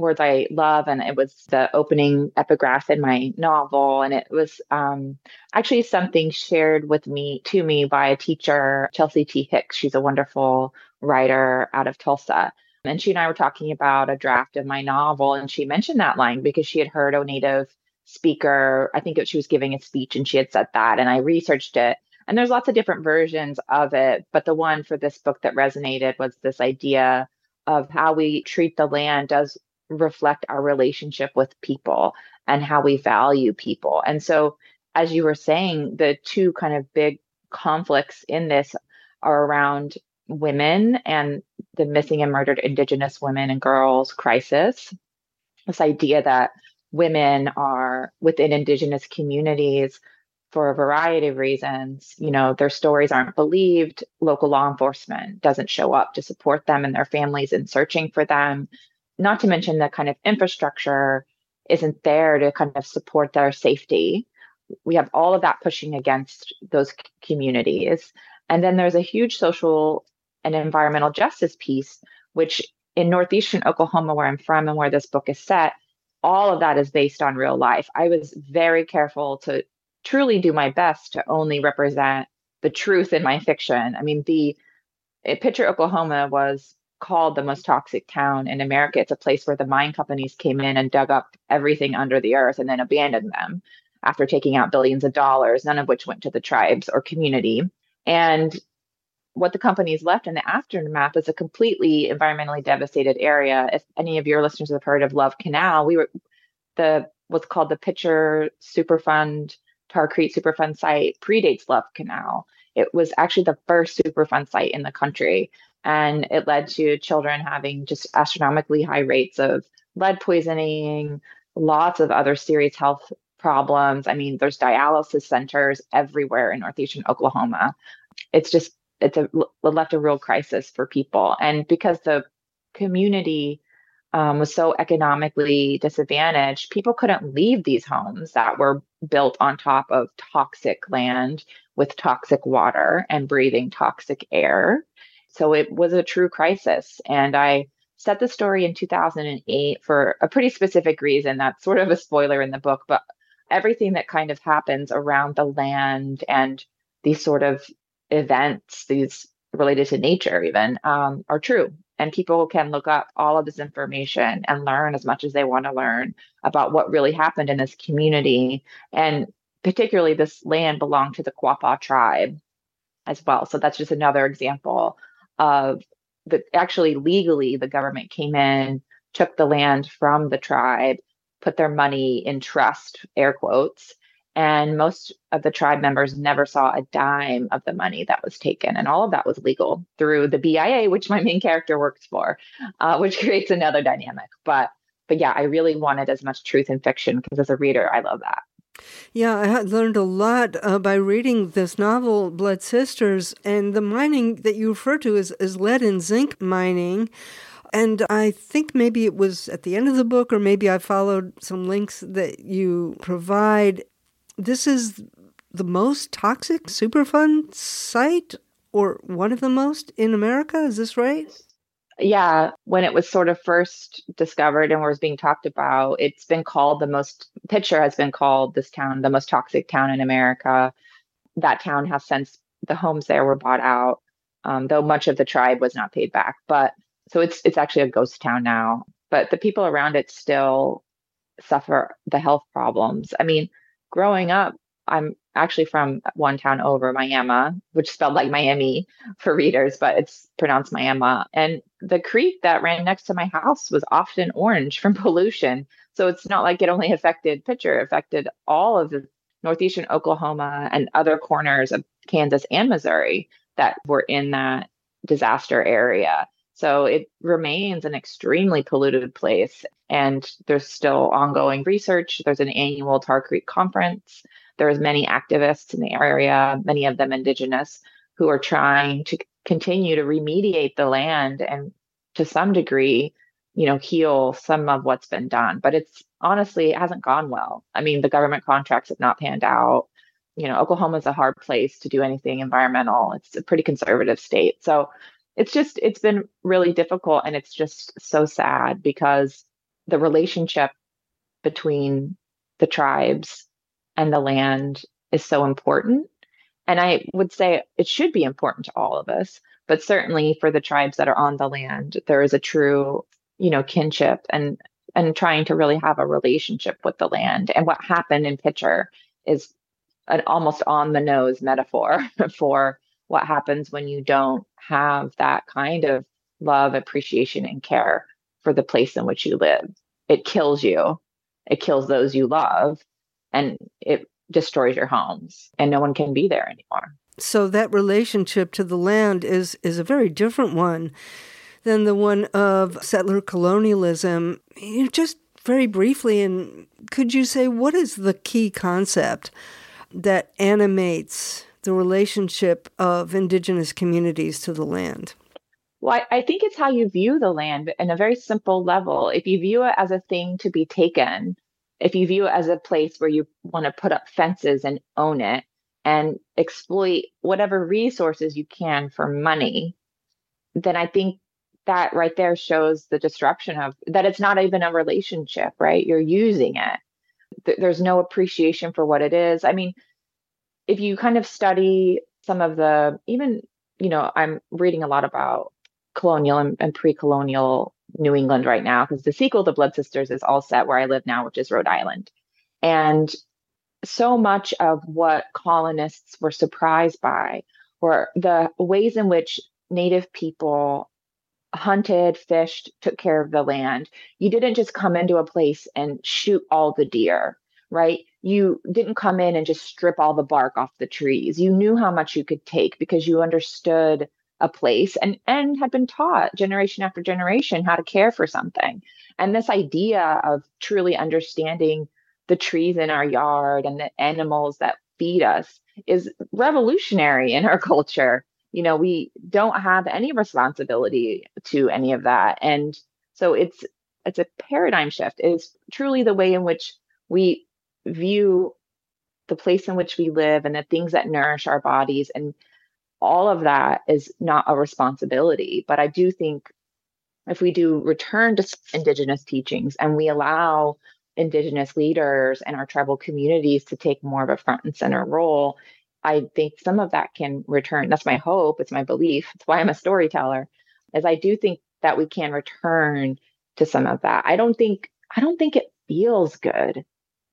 words I love, and it was the opening epigraph in my novel, and it was um, actually something shared with me to me by a teacher, Chelsea T. Hicks. She's a wonderful writer out of Tulsa, and she and I were talking about a draft of my novel, and she mentioned that line because she had heard a Native speaker. I think it, she was giving a speech, and she had said that, and I researched it. And there's lots of different versions of it, but the one for this book that resonated was this idea of how we treat the land does reflect our relationship with people and how we value people. And so, as you were saying, the two kind of big conflicts in this are around women and the missing and murdered Indigenous women and girls crisis. This idea that women are within Indigenous communities for a variety of reasons, you know, their stories aren't believed. Local law enforcement doesn't show up to support them and their families in searching for them. Not to mention the kind of infrastructure isn't there to kind of support their safety. We have all of that pushing against those communities. And then there's a huge social and environmental justice piece, which in northeastern Oklahoma, where I'm from and where this book is set, all of that is based on real life. I was very careful to truly do my best to only represent the truth in my fiction. I mean, the Picher, Oklahoma was called the most toxic town in America. It's a place where the mine companies came in and dug up everything under the earth and then abandoned them after taking out billions of dollars, none of which went to the tribes or community. And what the companies left in the aftermath is a completely environmentally devastated area. If any of your listeners have heard of Love Canal, we were the what's called the Picher Superfund, Tar Creek Superfund site predates Love Canal. It was actually the first Superfund site in the country. And it led to children having just astronomically high rates of lead poisoning, lots of other serious health problems. I mean, there's dialysis centers everywhere in northeastern Oklahoma. It's just, it's a, it left a real crisis for people. And because the community Um, was so economically disadvantaged, people couldn't leave these homes that were built on top of toxic land with toxic water and breathing toxic air. So it was a true crisis. And I set the story in two thousand eight for a pretty specific reason. That's sort of a spoiler in the book, but everything that kind of happens around the land and these sort of events, these related to nature even, um, are true. And people can look up all of this information and learn as much as they want to learn about what really happened in this community. And particularly this land belonged to the Quapaw tribe as well. So that's just another example of the actually legally the government came in, took the land from the tribe, put their money in trust, air quotes. And most of the tribe members never saw a dime of the money that was taken. And all of that was legal through the B I A, which my main character works for, uh, which creates another dynamic. But but yeah, I really wanted as much truth in fiction because as a reader, I love that. Yeah, I had learned a lot uh, by reading this novel, Blood Sisters. And the mining that you refer to is, is lead and zinc mining. And I think maybe it was at the end of the book, or maybe I followed some links that you provide. This is the most toxic Superfund site, or one of the most in America. Is this right? Yeah. When it was sort of first discovered and was being talked about, it's been called the most, Picher has been called this town, the most toxic town in America. That town has since, the homes there were bought out, um, though much of the tribe was not paid back. But so it's it's actually a ghost town now. But the people around it still suffer the health problems. I mean, growing up, I'm actually from one town over, Miami, which spelled like Miami for readers, but it's pronounced Miami. And the creek that ran next to my house was often orange from pollution. So it's not like it only affected Picher, it affected all of the northeastern Oklahoma and other corners of Kansas and Missouri that were in that disaster area. So it remains an extremely polluted place, and there's still ongoing research. There's an annual Tar Creek conference. There's many activists in the area, many of them Indigenous, who are trying to continue to remediate the land and to some degree, you know, heal some of what's been done. But it's honestly, it hasn't gone well. I mean, the government contracts have not panned out. You know, Oklahoma's a hard place to do anything environmental. It's a pretty conservative state. So it's just, it's been really difficult. And it's just so sad because the relationship between the tribes and the land is so important. And I would say it should be important to all of us, but certainly for the tribes that are on the land, there is a true, you know, kinship and and trying to really have a relationship with the land. And what happened in Picher is an almost on the nose metaphor for what happens when you don't have that kind of love, appreciation, and care for the place in which you live. It kills you. It kills those you love, and it destroys your homes, and no one can be there anymore. So that relationship to the land is is a very different one than the one of settler colonialism. You know, just very briefly, and could you say what is the key concept that animates the relationship of Indigenous communities to the land? Well, I think it's how you view the land in a very simple level. If you view it as a thing to be taken, if you view it as a place where you want to put up fences and own it and exploit whatever resources you can for money, then I think that right there shows the disruption of that. It's not even a relationship, right? You're using it. Th- there's no appreciation for what it is. I mean, if you kind of study some of the, even, you know, I'm reading a lot about colonial and, and pre-colonial New England right now, because the sequel to Blood Sisters is all set where I live now, which is Rhode Island. And so much of what colonists were surprised by were the ways in which Native people hunted, fished, took care of the land. You didn't just come into a place and shoot all the deer, right? You didn't come in and just strip all the bark off the trees. You knew how much you could take because you understood a place and, and had been taught generation after generation how to care for something. And this idea of truly understanding the trees in our yard and the animals that feed us is revolutionary in our culture. You know, we don't have any responsibility to any of that. And so it's it's a paradigm shift. It's truly the way in which we view the place in which we live and the things that nourish our bodies. And all of that is not a responsibility. But I do think if we do return to Indigenous teachings and we allow Indigenous leaders and our tribal communities to take more of a front and center role, I think some of that can return. That's my hope. It's my belief. It's why I'm a storyteller, is I do think that we can return to some of that. I don't think, I don't think it feels good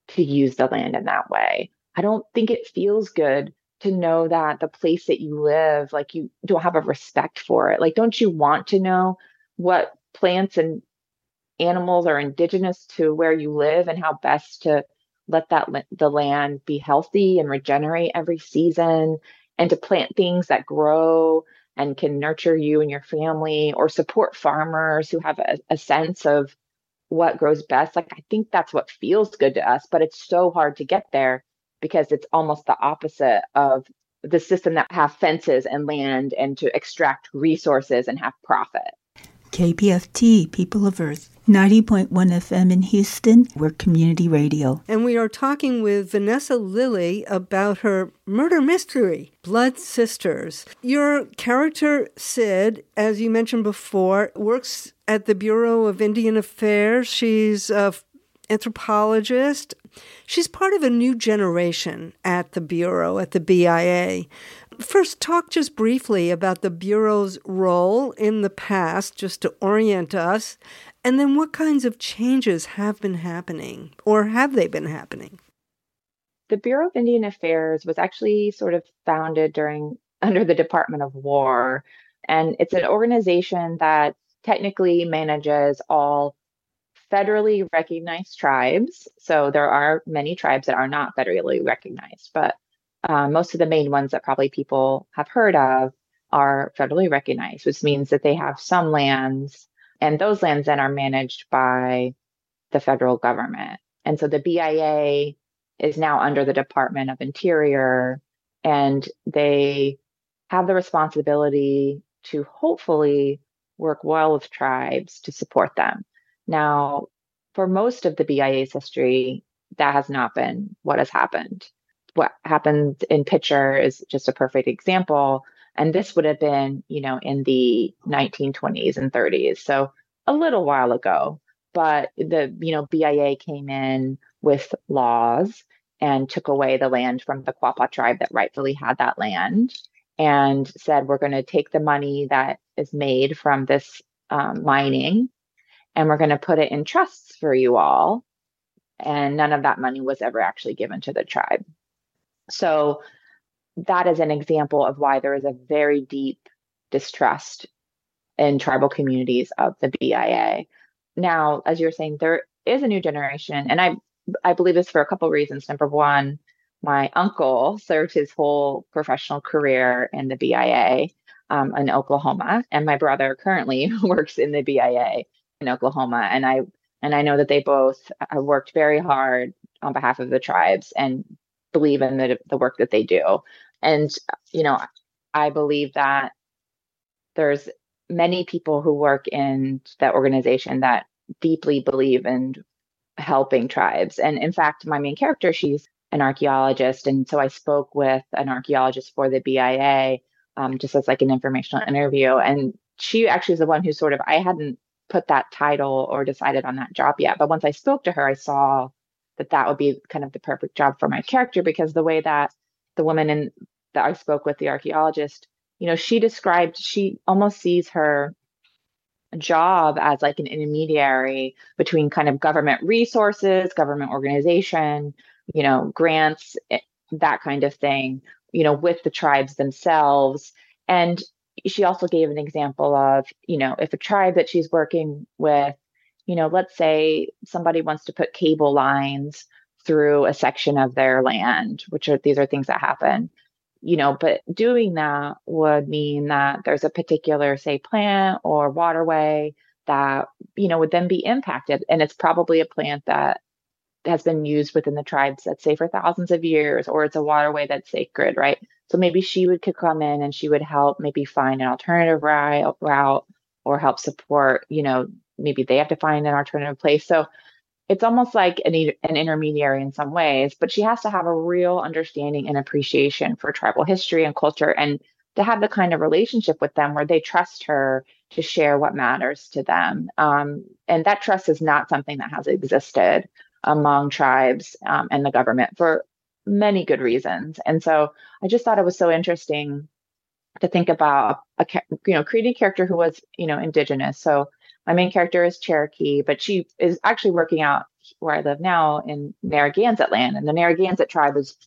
to use the land in that way. I don't think it feels good to know that the place that you live, like you don't have a respect for it. Like, don't you want to know what plants and animals are indigenous to where you live and how best to let that the land be healthy and regenerate every season, and to plant things that grow and can nurture you and your family, or support farmers who have a, a sense of what grows best? Like, I think that's what feels good to us, but it's so hard to get there because it's almost the opposite of the system that have fences and land and to extract resources and have profit. K P F T, People of Earth, ninety point one F M in Houston. We're community radio. And we are talking with Vanessa Lilly about her murder mystery, Blood Sisters. Your character, Sid, as you mentioned before, works at the Bureau of Indian Affairs. She's a anthropologist. She's part of a new generation at the Bureau, at the B I A. First, talk just briefly about the Bureau's role in the past, just to orient us, and then what kinds of changes have been happening, or have they been happening? The Bureau of Indian Affairs was actually sort of founded during under the Department of War, and it's an organization that technically manages all federally recognized tribes. So there are many tribes that are not federally recognized, but Uh, most of the main ones that probably people have heard of are federally recognized, which means that they have some lands, and those lands then are managed by the federal government. And so the B I A is now under the Department of Interior, and they have the responsibility to hopefully work well with tribes to support them. Now, for most of the B I A's history, that has not been what has happened. What happened in Picher is just a perfect example. And this would have been, you know, in the nineteen twenties and thirties. So a little while ago, but the, you know, B I A came in with laws and took away the land from the Quapaw tribe that rightfully had that land, and said, we're going to take the money that is made from this um, mining, and we're going to put it in trusts for you all. And none of that money was ever actually given to the tribe. So that is an example of why there is a very deep distrust in tribal communities of the B I A. Now, as you were saying, there is a new generation, and I I believe this for a couple of reasons. Number one, my uncle served his whole professional career in the B I A um, in Oklahoma, and my brother currently works in the B I A in Oklahoma. And I and I know that they both have worked very hard on behalf of the tribes and believe in the the work that they do. And, you know, I believe that there's many people who work in that organization that deeply believe in helping tribes. And in fact, my main character, she's an archaeologist. And so I spoke with an archaeologist for the B I A, um, just as like an informational interview. And she actually is the one who sort of, I hadn't put that title or decided on that job yet. But once I spoke to her, I saw that that would be kind of the perfect job for my character, because the way that the woman in, that I spoke with, the archaeologist, you know, she described, she almost sees her job as like an intermediary between kind of government resources, government organization, you know, grants, that kind of thing, you know, with the tribes themselves. And she also gave an example of, you know, if a tribe that she's working with, you know, let's say somebody wants to put cable lines through a section of their land, which are, these are things that happen, you know, but doing that would mean that there's a particular, say, plant or waterway that, you know, would then be impacted. And it's probably a plant that has been used within the tribes, let's say, for thousands of years, or it's a waterway that's sacred, right? So maybe she would could come in and she would help maybe find an alternative route, or help support, you know, maybe they have to find an alternative place. So it's almost like an, an intermediary in some ways, but she has to have a real understanding and appreciation for tribal history and culture, and to have the kind of relationship with them where they trust her to share what matters to them. Um, and that trust is not something that has existed among tribes um, and the government for many good reasons. And so I just thought it was so interesting to think about, a, you know, creating a character who was, you know, indigenous. So my main character is Cherokee, but she is actually working out where I live now in Narragansett land. And the Narragansett tribe is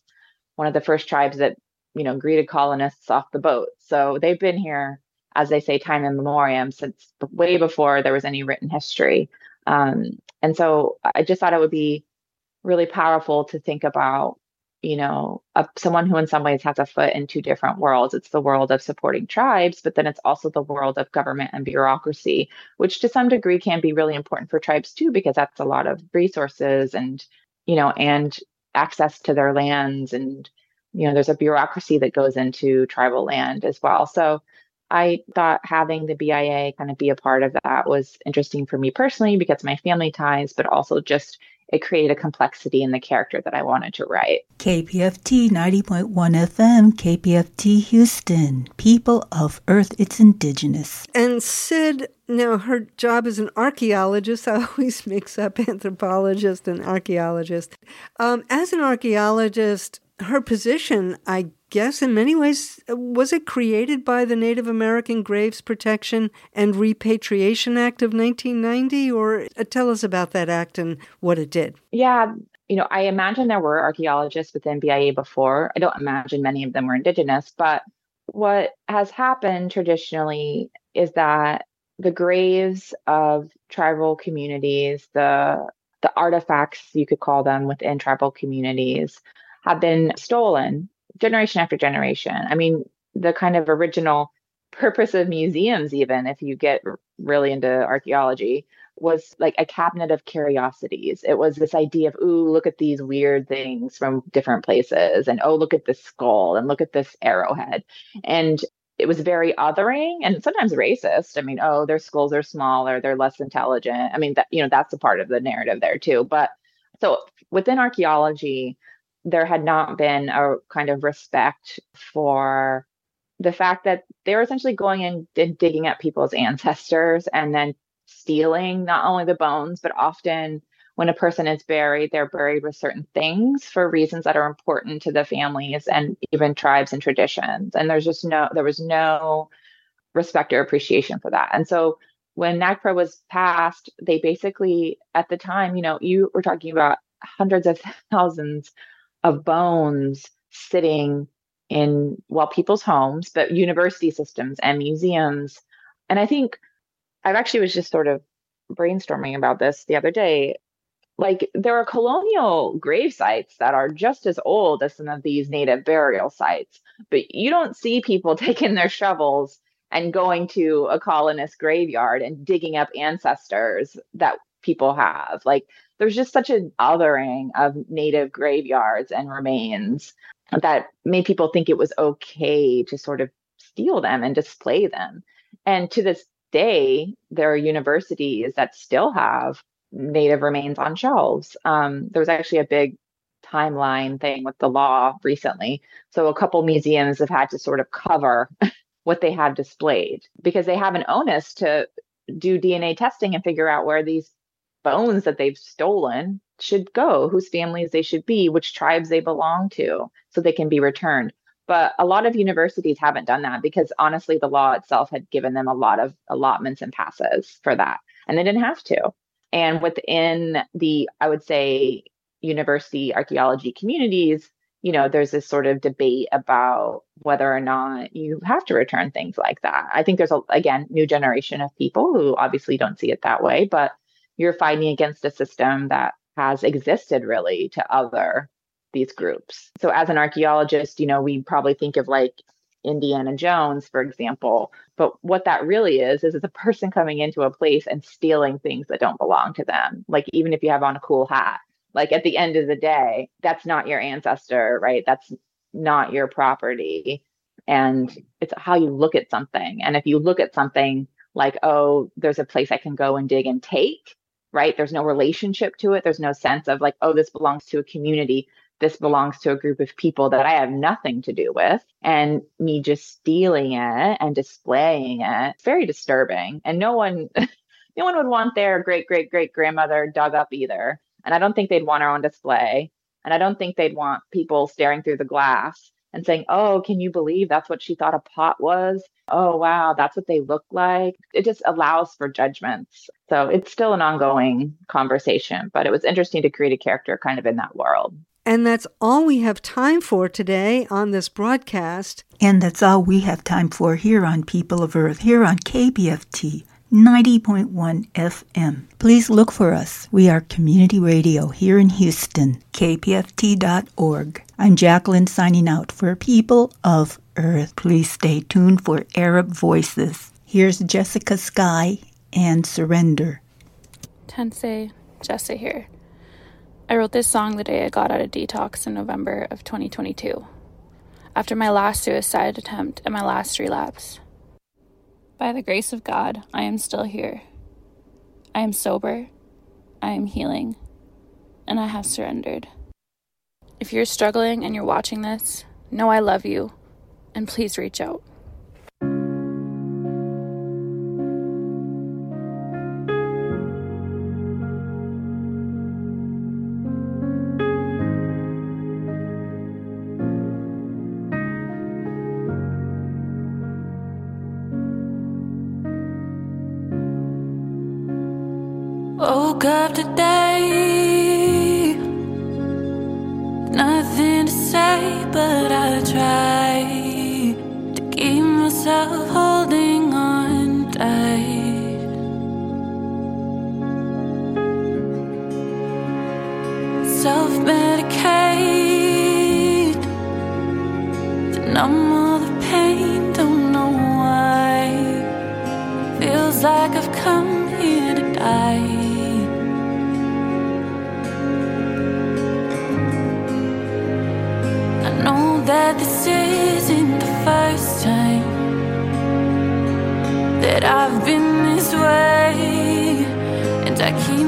one of the first tribes that, you know, greeted colonists off the boat. So they've been here, as they say, time in memoriam, since way before there was any written history. Um, and so I just thought it would be really powerful to think about, you know, a, someone who in some ways has a foot in two different worlds. It's the world of supporting tribes, but then it's also the world of government and bureaucracy, which to some degree can be really important for tribes too, because that's a lot of resources and, you know, and access to their lands. And, you know, there's a bureaucracy that goes into tribal land as well. So I thought having the B I A kind of be a part of that was interesting for me personally, because my family ties, but also just it created a complexity in the character that I wanted to write. K P F T ninety point one F M, K P F T Houston, People of Earth, It's Indigenous. And Sid, now her job as an archaeologist, I always mix up anthropologist and archaeologist. Um, as an archaeologist, her position, I guess, in many ways, was it created by the Native American Graves Protection and Repatriation Act of nineteen ninety? Or uh, tell us about that act and what it did. Yeah, you know, I imagine there were archaeologists within B I A before. I don't imagine many of them were indigenous, but what has happened traditionally is that the graves of tribal communities, the the artifacts, you could call them, within tribal communities, have been stolen generation after generation. I mean, the kind of original purpose of museums, even if you get really into archaeology, was like a cabinet of curiosities. It was this idea of, ooh, look at these weird things from different places. And, oh, look at this skull and look at this arrowhead. And it was very othering and sometimes racist. I mean, oh, their skulls are smaller, they're less intelligent. I mean, that, you know, that's a part of the narrative there, too. But so within archaeology, there had not been a kind of respect for the fact that they were essentially going in and digging up people's ancestors and then stealing not only the bones, but often when a person is buried, they're buried with certain things for reasons that are important to the families and even tribes and traditions. And there's just no, there was no respect or appreciation for that. And so when NAGPRA was passed, they basically, at the time, you know, you were talking about hundreds of thousands of bones sitting in, well, people's homes, but university systems and museums. And I think I actually was just sort of brainstorming about this the other day. Like, there are colonial grave sites that are just as old as some of these native burial sites, but you don't see people taking their shovels and going to a colonist graveyard and digging up ancestors that people have. Like, there's just such an othering of native graveyards and remains that made people think it was okay to sort of steal them and display them. And to this day, there are universities that still have native remains on shelves. Um, there was actually a big timeline thing with the law recently. So a couple museums have had to sort of cover what they have displayed because they have an onus to do D N A testing and figure out where these bones that they've stolen should go, whose families they should be, which tribes they belong to, so they can be returned. But a lot of universities haven't done that because honestly, the law itself had given them a lot of allotments and passes for that, and they didn't have to. And within the, I would say, university archaeology communities, you know, there's this sort of debate about whether or not you have to return things like that. I think there's, a, again, new generation of people who obviously don't see it that way, but you're fighting against a system that has existed really to other these groups. So as an archaeologist, you know, we probably think of like Indiana Jones, for example, but what that really is, is it's a person coming into a place and stealing things that don't belong to them. Like, even if you have on a cool hat, like at the end of the day, that's not your ancestor, right? That's not your property. And it's how you look at something. And if you look at something like, oh, there's a place I can go and dig and take, right? There's no relationship to it. There's no sense of like, oh, this belongs to a community. This belongs to a group of people that I have nothing to do with. And me just stealing it and displaying it, it's very disturbing. And no one, no one would want their great, great, great grandmother dug up either. And I don't think they'd want her on display. And I don't think they'd want people staring through the glass and saying, oh, can you believe that's what she thought a pot was? Oh, wow, that's what they look like. It just allows for judgments. So it's still an ongoing conversation, but it was interesting to create a character kind of in that world. And that's all we have time for today on this broadcast. And that's all we have time for here on People of Earth, here on K P F T ninety point one F M. Please look for us. We are community radio here in Houston, K P F T dot org. I'm Jacqueline signing out for People of Earth. Please stay tuned for Arab Voices. Here's Jessica Skye and Surrender. Tensei, Jessa here. I wrote this song the day I got out of detox in November of twenty twenty-two, after my last suicide attempt and my last relapse. By the grace of God, I am still here. I am sober, I am healing, and I have surrendered. If you're struggling and you're watching this, know I love you, and please reach out. Up today, nothing to say, but I try to keep myself holding on tight. Self-medicate to numb all the pain, don't know why. feels like I've come here to die. I know that this isn't the first time that I've been this way, and I keep